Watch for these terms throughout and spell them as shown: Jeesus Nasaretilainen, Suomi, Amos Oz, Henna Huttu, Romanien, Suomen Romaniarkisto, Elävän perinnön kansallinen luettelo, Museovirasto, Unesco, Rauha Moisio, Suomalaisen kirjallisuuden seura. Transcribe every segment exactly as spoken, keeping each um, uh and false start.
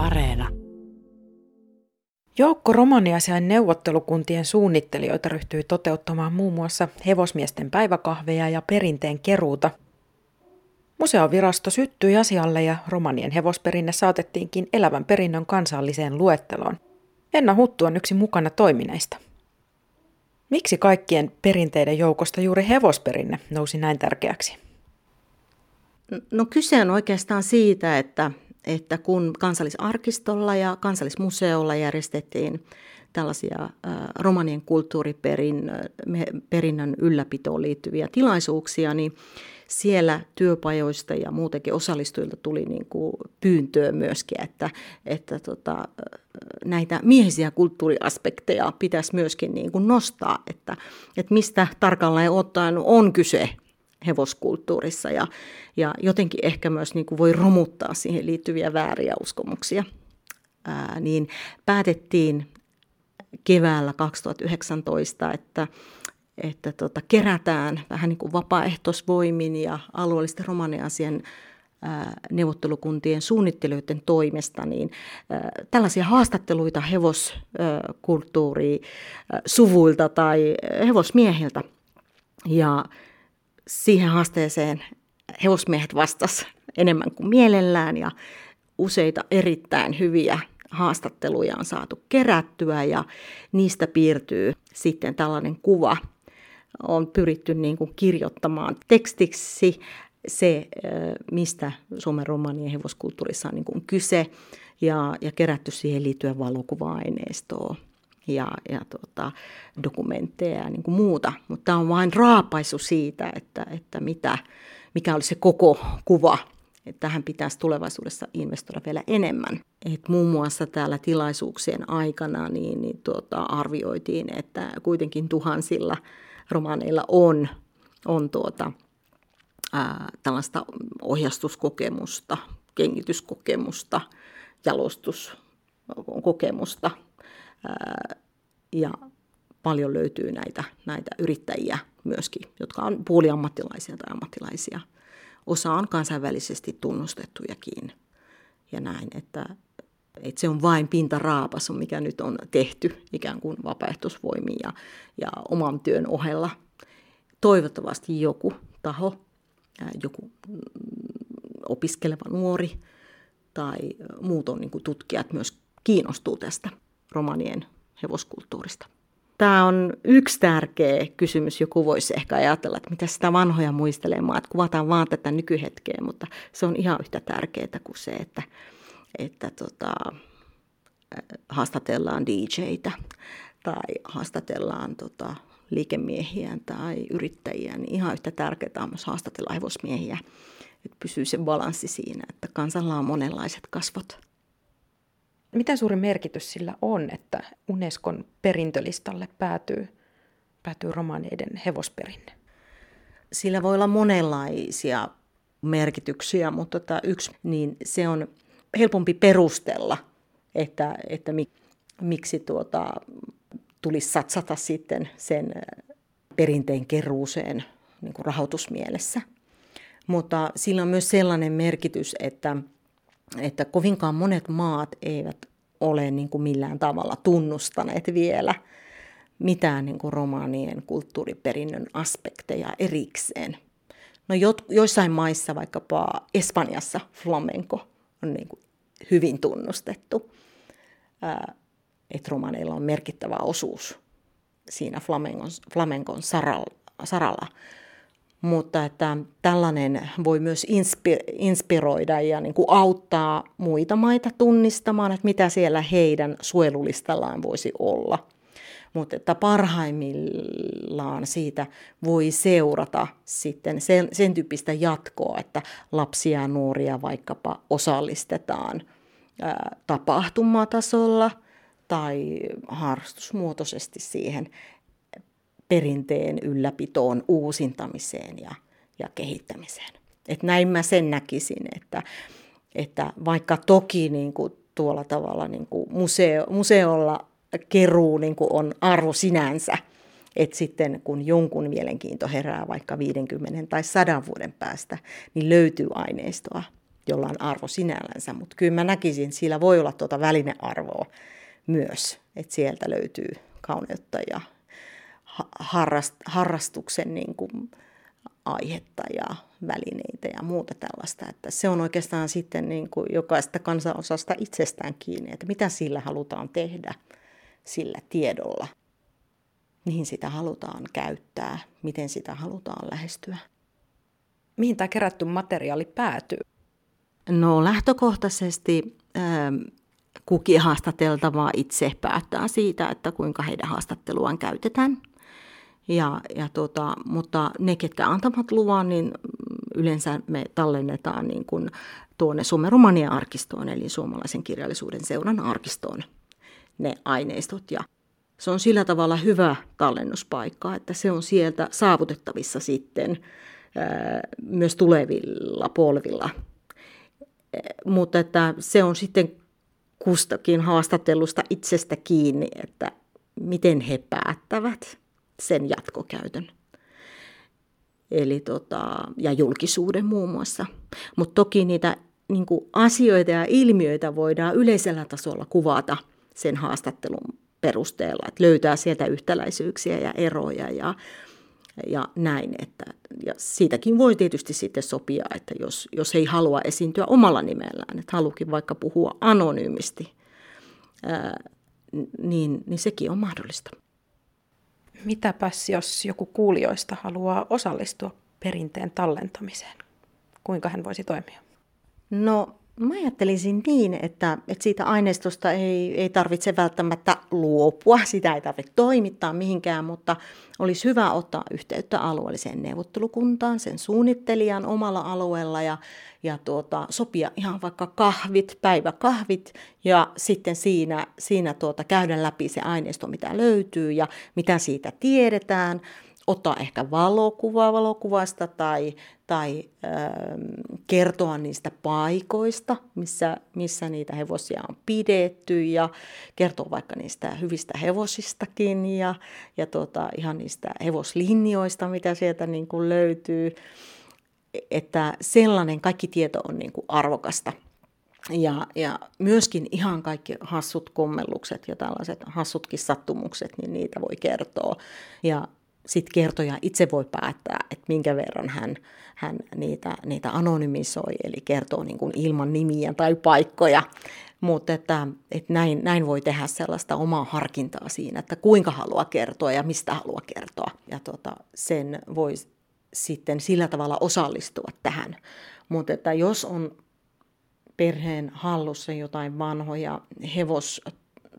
Areena. Joukko romaniasiain neuvottelukuntien suunnittelijoita ryhtyi toteuttamaan muun muassa hevosmiesten päiväkahveja ja perinteen keruuta. Museovirasto syttyi asialle ja romanien hevosperinne saatettiinkin Elävän perinnön kansalliseen luetteloon. Henna Huttu on yksi mukana toimineista. Miksi kaikkien perinteiden joukosta juuri hevosperinne nousi näin tärkeäksi? No kyse on oikeastaan siitä, että, että kun kansallisarkistolla ja kansallismuseolla järjestettiin tällaisia romanien kulttuuriperinnön ylläpitoon liittyviä tilaisuuksia, niin siellä työpajoista ja muutenkin osallistujilta tuli niin kuin pyyntöä myöskin, että, että tota, näitä miehisiä kulttuuriaspekteja pitäisi myöskin niin kuin nostaa, että, että mistä tarkalleen ottaen on kyse hevoskulttuurissa ja, ja jotenkin ehkä myös niin kuin voi romuttaa siihen liittyviä vääriä uskomuksia, Ää, niin päätettiin keväällä kaksituhattayhdeksäntoista, että että tota, kerätään vähän niin kuin vapaaehtoisvoimin ja alueellisten romaniasian neuvottelukuntien suunnittelijoiden toimesta niin ää, tällaisia haastatteluita hevoskulttuuri suvuilta tai hevosmiehiltä. Ja siihen haasteeseen hevosmiehet vastas enemmän kuin mielellään ja useita erittäin hyviä haastatteluja on saatu kerättyä ja niistä piirtyy sitten tällainen kuva. On pyritty niin kuin kirjoittamaan tekstiksi se, mistä Suomen romanien hevoskulttuurissa on niin kuin kyse, ja, ja kerätty siihen liittyen valokuva-aineistoa ja, ja tuota, dokumentteja ja niin kuin muuta. Mutta tämä on vain raapaisu siitä, että, että mitä, mikä oli se koko kuva. Että tähän pitäisi tulevaisuudessa investoida vielä enemmän. Et muun muassa täällä tilaisuuksien aikana niin, niin tuota, arvioitiin, että kuitenkin tuhansilla romaneilla on, on tuota, ää, tällaista ohjastuskokemusta, kengityskokemusta, jalostuskokemusta ää, ja paljon löytyy näitä, näitä yrittäjiä myöskin, jotka on puoliammattilaisia tai ammattilaisia. Osa on kansainvälisesti tunnustettujakin ja näin, että, että se on vain pintaraapasu, mikä nyt on tehty ikään kuin vapaaehtoisvoimiin ja, ja oman työn ohella. Toivottavasti joku taho, joku opiskeleva nuori tai muuton niin kuin tutkijat myös kiinnostuu tästä romanien hevoskulttuurista. Tämä on yksi tärkeä kysymys. Joku voisi ehkä ajatella, että mitä sitä vanhoja muistelemaan, että kuvataan vaan tätä nykyhetkeä, mutta se on ihan yhtä tärkeää kuin se, että, että tota, haastatellaan D J:tä tai haastatellaan tota, liikemiehiä tai yrittäjiä. Niin ihan yhtä tärkeää on myös haastatella hevosmiehiä, että pysyy se balanssi siinä, että kansalla on monenlaiset kasvot. Mitä suuri merkitys sillä on, että Unescon perintölistalle päätyy, päätyy romaneiden hevosperinne? Sillä voi olla monenlaisia merkityksiä, mutta tämä yksi, niin se on helpompi perustella, että, että mik, miksi tuota, tulisi satsata sitten sen perinteen keruuseen niin kuin rahoitusmielessä. Mutta sillä on myös sellainen merkitys, että että kovinkaan monet maat eivät ole niin kuin millään tavalla tunnustaneet vielä mitään niin kuin romanien kulttuuriperinnön aspekteja erikseen. No jot, joissain maissa, vaikkapa Espanjassa, flamenco on niin kuin hyvin tunnustettu, ää, että romaneilla on merkittävä osuus siinä flamencon, flamencon saralla. saralla. Mutta että tällainen voi myös inspiroida ja niin kuin auttaa muita maita tunnistamaan, että mitä siellä heidän suojelulistallaan voisi olla. Mutta että parhaimmillaan siitä voi seurata sitten sen, sen tyyppistä jatkoa, että lapsia ja nuoria vaikkapa osallistetaan ää, tapahtumatasolla tai harrastusmuotoisesti siihen perinteen ylläpitoon, uusintamiseen ja, ja kehittämiseen. Et näin mä sen näkisin, että, että vaikka toki niin kuin tuolla tavalla niin kuin museo, museolla keruu niin kuin on arvo sinänsä, että sitten kun jonkun mielenkiinto herää vaikka viidenkymmenen tai sadan vuoden päästä, niin löytyy aineistoa, jolla on arvo sinällänsä, mutta kyllä mä näkisin, että sillä voi olla tuota välinearvoa myös, että sieltä löytyy kauneutta ja harrast, harrastuksen niin kuin aihetta ja välineitä ja muuta tällaista. Että se on oikeastaan sitten niin kuin jokaista kansanosasta itsestään kiinni, että mitä sillä halutaan tehdä sillä tiedolla, mihin sitä halutaan käyttää, miten sitä halutaan lähestyä. Mihin tämä kerätty materiaali päätyy? No lähtökohtaisesti äh, kukin haastateltava itse päättää siitä, että kuinka heidän haastatteluaan käytetään. Ja, ja tuota, mutta ne, ketkä antavat luvan, niin yleensä me tallennetaan niin kuin tuonne Suomen Romaniarkistoon, eli Suomalaisen kirjallisuuden seuran arkistoon ne aineistot. Ja se on sillä tavalla hyvä tallennuspaikka, että se on sieltä saavutettavissa sitten myös tulevilla polvilla. Mutta että se on sitten kustakin haastattelusta itsestä kiinni, että miten he päättävät sen jatkokäytön. Eli tota, ja julkisuuden muun muassa. Mutta toki niitä niin kuin asioita ja ilmiöitä voidaan yleisellä tasolla kuvata sen haastattelun perusteella, että löytää sieltä yhtäläisyyksiä ja eroja ja Ja näin, että ja siitäkin voi tietysti sitten sopia, että jos, jos ei halua esiintyä omalla nimellään, että haluukin vaikka puhua anonyymisti, ää, niin, niin sekin on mahdollista. Mitäpäs jos joku kuulijoista haluaa osallistua perinteen tallentamiseen? Kuinka hän voisi toimia? No mä ajattelisin niin, että, että siitä aineistosta ei, ei tarvitse välttämättä luopua, sitä ei tarvitse toimittaa mihinkään, mutta olisi hyvä ottaa yhteyttä alueelliseen neuvottelukuntaan, sen suunnittelijan omalla alueella ja, ja tuota, sopia ihan vaikka kahvit, päiväkahvit ja sitten siinä, siinä tuota, käydä läpi se aineisto, mitä löytyy ja mitä siitä tiedetään. Ottaa ehkä valokuvaa valokuvasta tai, tai ö, kertoa niistä paikoista, missä, missä niitä hevosia on pidetty ja kertoa vaikka niistä hyvistä hevosistakin ja, ja tuota, ihan niistä hevoslinjoista, mitä sieltä niin kuin löytyy. Että sellainen kaikki tieto on niin kuin arvokasta. Ja, ja myöskin ihan kaikki hassut kommellukset ja tällaiset hassutkin sattumukset, niin niitä voi kertoa. Ja sitten kertoja itse voi päättää, että minkä verran hän, hän niitä, niitä anonymisoi, eli kertoo niin kuin ilman nimiä tai paikkoja. Mutta että, että näin, näin voi tehdä sellaista omaa harkintaa siinä, että kuinka haluaa kertoa ja mistä haluaa kertoa. Ja tota, sen voi sitten sillä tavalla osallistua tähän. Mutta että jos on perheen hallussa jotain vanhoja hevos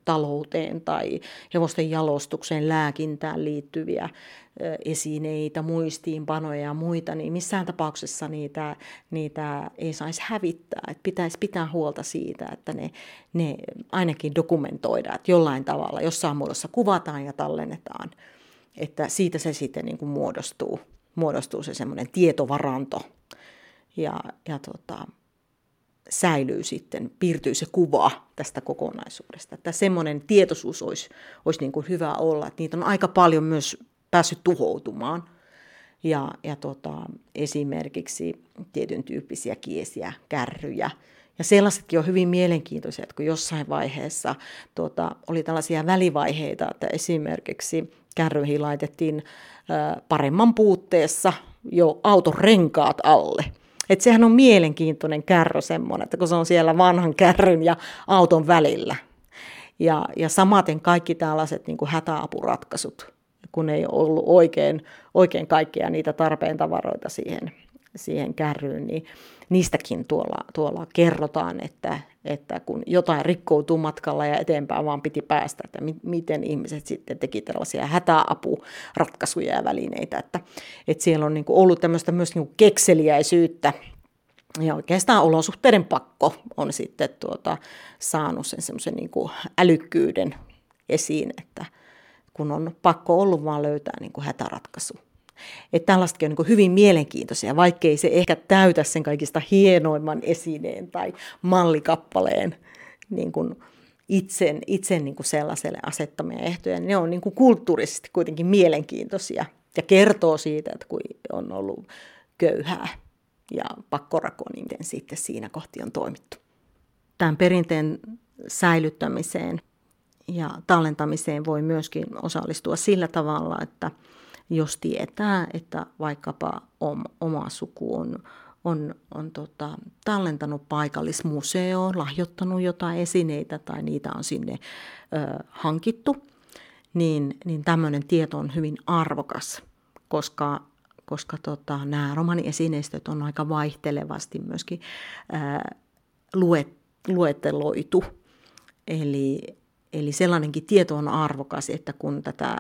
talouteen tai hevosten jalostukseen, lääkintään liittyviä esineitä, muistiinpanoja ja muita, niin missään tapauksessa niitä, niitä ei saisi hävittää. Et pitäisi pitää huolta siitä, että ne, ne ainakin dokumentoidaan, että jollain tavalla, jossain muodossa kuvataan ja tallennetaan. Että siitä se sitten niin kuin muodostuu, muodostuu se semmoinen tietovaranto ja, ja tota, säilyy sitten, piirtyy se kuva tästä kokonaisuudesta. Että semmoinen tietoisuus olisi, olisi niin kuin hyvä olla, että niitä on aika paljon myös päässyt tuhoutumaan. Ja, ja tota, esimerkiksi tietyn tyyppisiä kiesiä, kärryjä. Ja sellaisetkin on hyvin mielenkiintoisia, että kun jossain vaiheessa tota, oli tällaisia välivaiheita, että esimerkiksi kärryihin laitettiin ö, paremman puutteessa jo auton renkaat alle. Että sehän on mielenkiintoinen kärry semmoinen, että kun se on siellä vanhan kärryn ja auton välillä. Ja, ja samaten kaikki tällaiset niin kuin hätäapuratkaisut, kun ei ollut oikein, oikein kaikkia niitä tarpeen tavaroita siihen, siihen kärryyn, niin niistäkin tuolla, tuolla kerrotaan, että, että kun jotain rikkoutuu matkalla ja eteenpäin vaan piti päästä, että mi- miten ihmiset sitten teki tällaisia hätäapuratkaisuja ja välineitä. Että, että siellä on niin kuin ollut tämmöistä myös niin kuin kekseliäisyyttä ja oikeastaan olosuhteiden pakko on sitten tuota, saanut sen semmoisen niin kuin älykkyyden esiin, että kun on pakko ollut vaan löytää niin kuin hätäratkaisu. Että tällaistakin on niin kuin hyvin mielenkiintoisia, vaikkei se ehkä täytä sen kaikista hienoimman esineen tai mallikappaleen niin kuin itsen, itsen niin kuin sellaiselle asettamia ehtoja. Ne on niin kuin kulttuurisesti kuitenkin mielenkiintoisia ja kertoo siitä, että kun on ollut köyhää ja pakkorakoon sitten siinä kohti on toimittu. Tämän perinteen säilyttämiseen ja tallentamiseen voi myöskin osallistua sillä tavalla, että jos tietää, että vaikkapa oma suku on, on, on tota, tallentanut paikallismuseoon, lahjoittanut jotain esineitä tai niitä on sinne ö, hankittu, niin, niin tämmöinen tieto on hyvin arvokas, koska, koska tota, nämä romaniesineistöt on aika vaihtelevasti myöskin ö, luet, luetteloitu. Eli, eli sellainenkin tieto on arvokas, että kun tätä...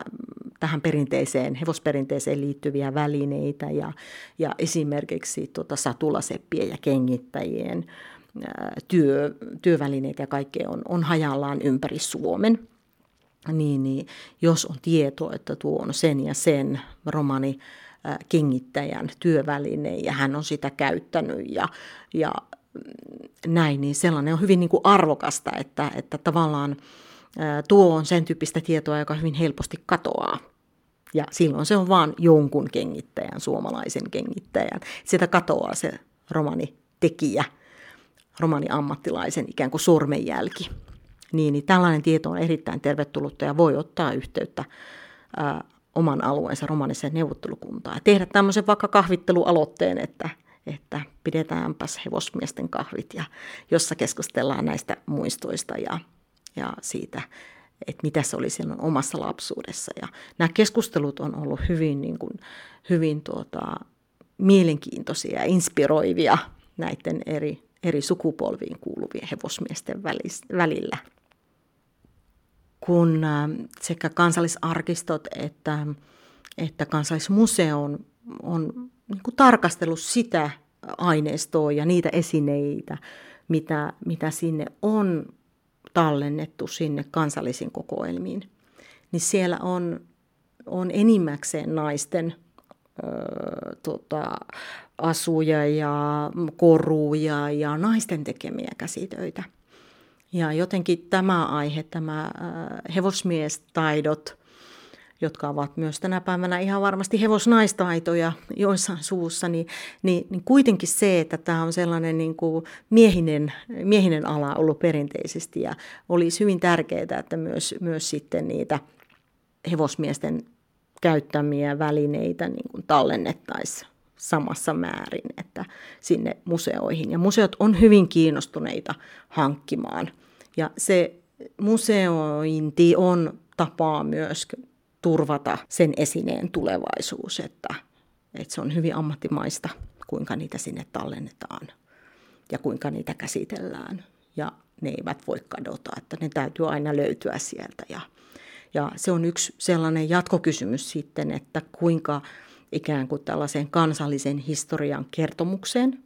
tähän perinteiseen, hevosperinteeseen liittyviä välineitä ja, ja esimerkiksi tuota satulaseppien ja kengittäjien ää, työ, työvälineitä ja kaikkea on, on hajallaan ympäri Suomen. Niin, niin, jos on tieto, että tuo on sen ja sen romani ää, kengittäjän työväline ja hän on sitä käyttänyt ja, ja näin, niin sellainen on hyvin niin kuin arvokasta, että, että tavallaan ää, tuo on sen tyyppistä tietoa, joka hyvin helposti katoaa. Ja silloin se on vaan jonkun kengittäjän, suomalaisen kengittäjän. Sieltä katoaa se romanitekijä, romaniammattilaisen ikään kuin sormenjälki. Niin, niin tällainen tieto on erittäin tervetullutta ja voi ottaa yhteyttä ää, oman alueensa romaniseen neuvottelukuntaan. Ja tehdä tämmöisen vaikka kahvittelualoitteen, että, että pidetäänpäs hevosmiesten kahvit, ja, jossa keskustellaan näistä muistoista ja, ja siitä, että mitä se oli silloin omassa lapsuudessa. Ja nämä keskustelut on ollut hyvin, niin kuin, hyvin tuota, mielenkiintoisia ja inspiroivia näiden eri, eri sukupolviin kuuluvien hevosmiesten välillä. Kun sekä kansallisarkistot että, että kansallismuseo on, on niin kuin tarkastellut sitä aineistoa ja niitä esineitä, mitä, mitä sinne on tallennettu sinne kansallisiin kokoelmiin, niin siellä on, on enimmäkseen naisten ö, tota, asuja ja koruja ja naisten tekemiä käsitöitä. Ja jotenkin tämä aihe, tämä ö, hevosmiestaidot, jotka ovat myös tänä päivänä ihan varmasti hevosnaistaitoja joissain suussa, niin, niin, niin kuitenkin se, että tämä on sellainen niin kuin miehinen, miehinen ala ollut perinteisesti, ja olisi hyvin tärkeää, että myös, myös sitten niitä hevosmiesten käyttämiä välineitä niin kuin tallennettaisiin samassa määrin, että sinne museoihin. Ja museot on hyvin kiinnostuneita hankkimaan, ja se museointi on tapaa myös turvata sen esineen tulevaisuus, että, että se on hyvin ammattimaista, kuinka niitä sinne tallennetaan ja kuinka niitä käsitellään. Ja ne eivät voi kadota, että ne täytyy aina löytyä sieltä. Ja, ja se on yksi sellainen jatkokysymys sitten, että kuinka ikään kuin tällaiseen kansallisen historian kertomukseen,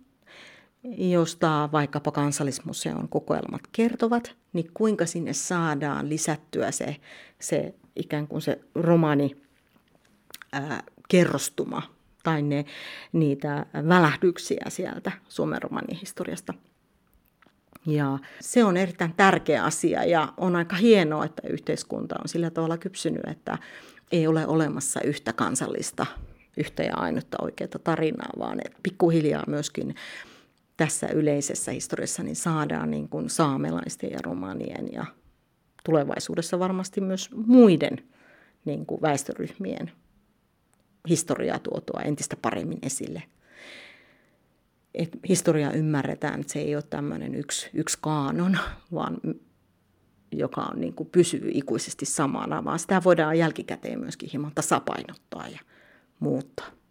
josta vaikkapa Kansallismuseon kokoelmat kertovat, niin kuinka sinne saadaan lisättyä se, se ikään kuin se romani ää, kerrostuma tai ne, niitä välähdyksiä sieltä Suomen romanihistoriasta. Ja se on erittäin tärkeä asia, ja on aika hienoa, että yhteiskunta on sillä tavalla kypsynyt, että ei ole olemassa yhtä kansallista, yhtä ja ainutta oikeaa tarinaa, vaan että pikkuhiljaa myöskin tässä yleisessä historiassa niin saadaan niin kuin saamelaisten ja romanien ja tulevaisuudessa varmasti myös muiden niin kuin väestöryhmien historiaa tuotua entistä paremmin esille. Et historiaa ymmärretään, että se ei ole tämmöinen yksi, yksi kaanon, vaan joka on, niin kuin pysyy ikuisesti samana, vaan sitä voidaan jälkikäteen myöskin hieman tasapainottaa ja muuttaa.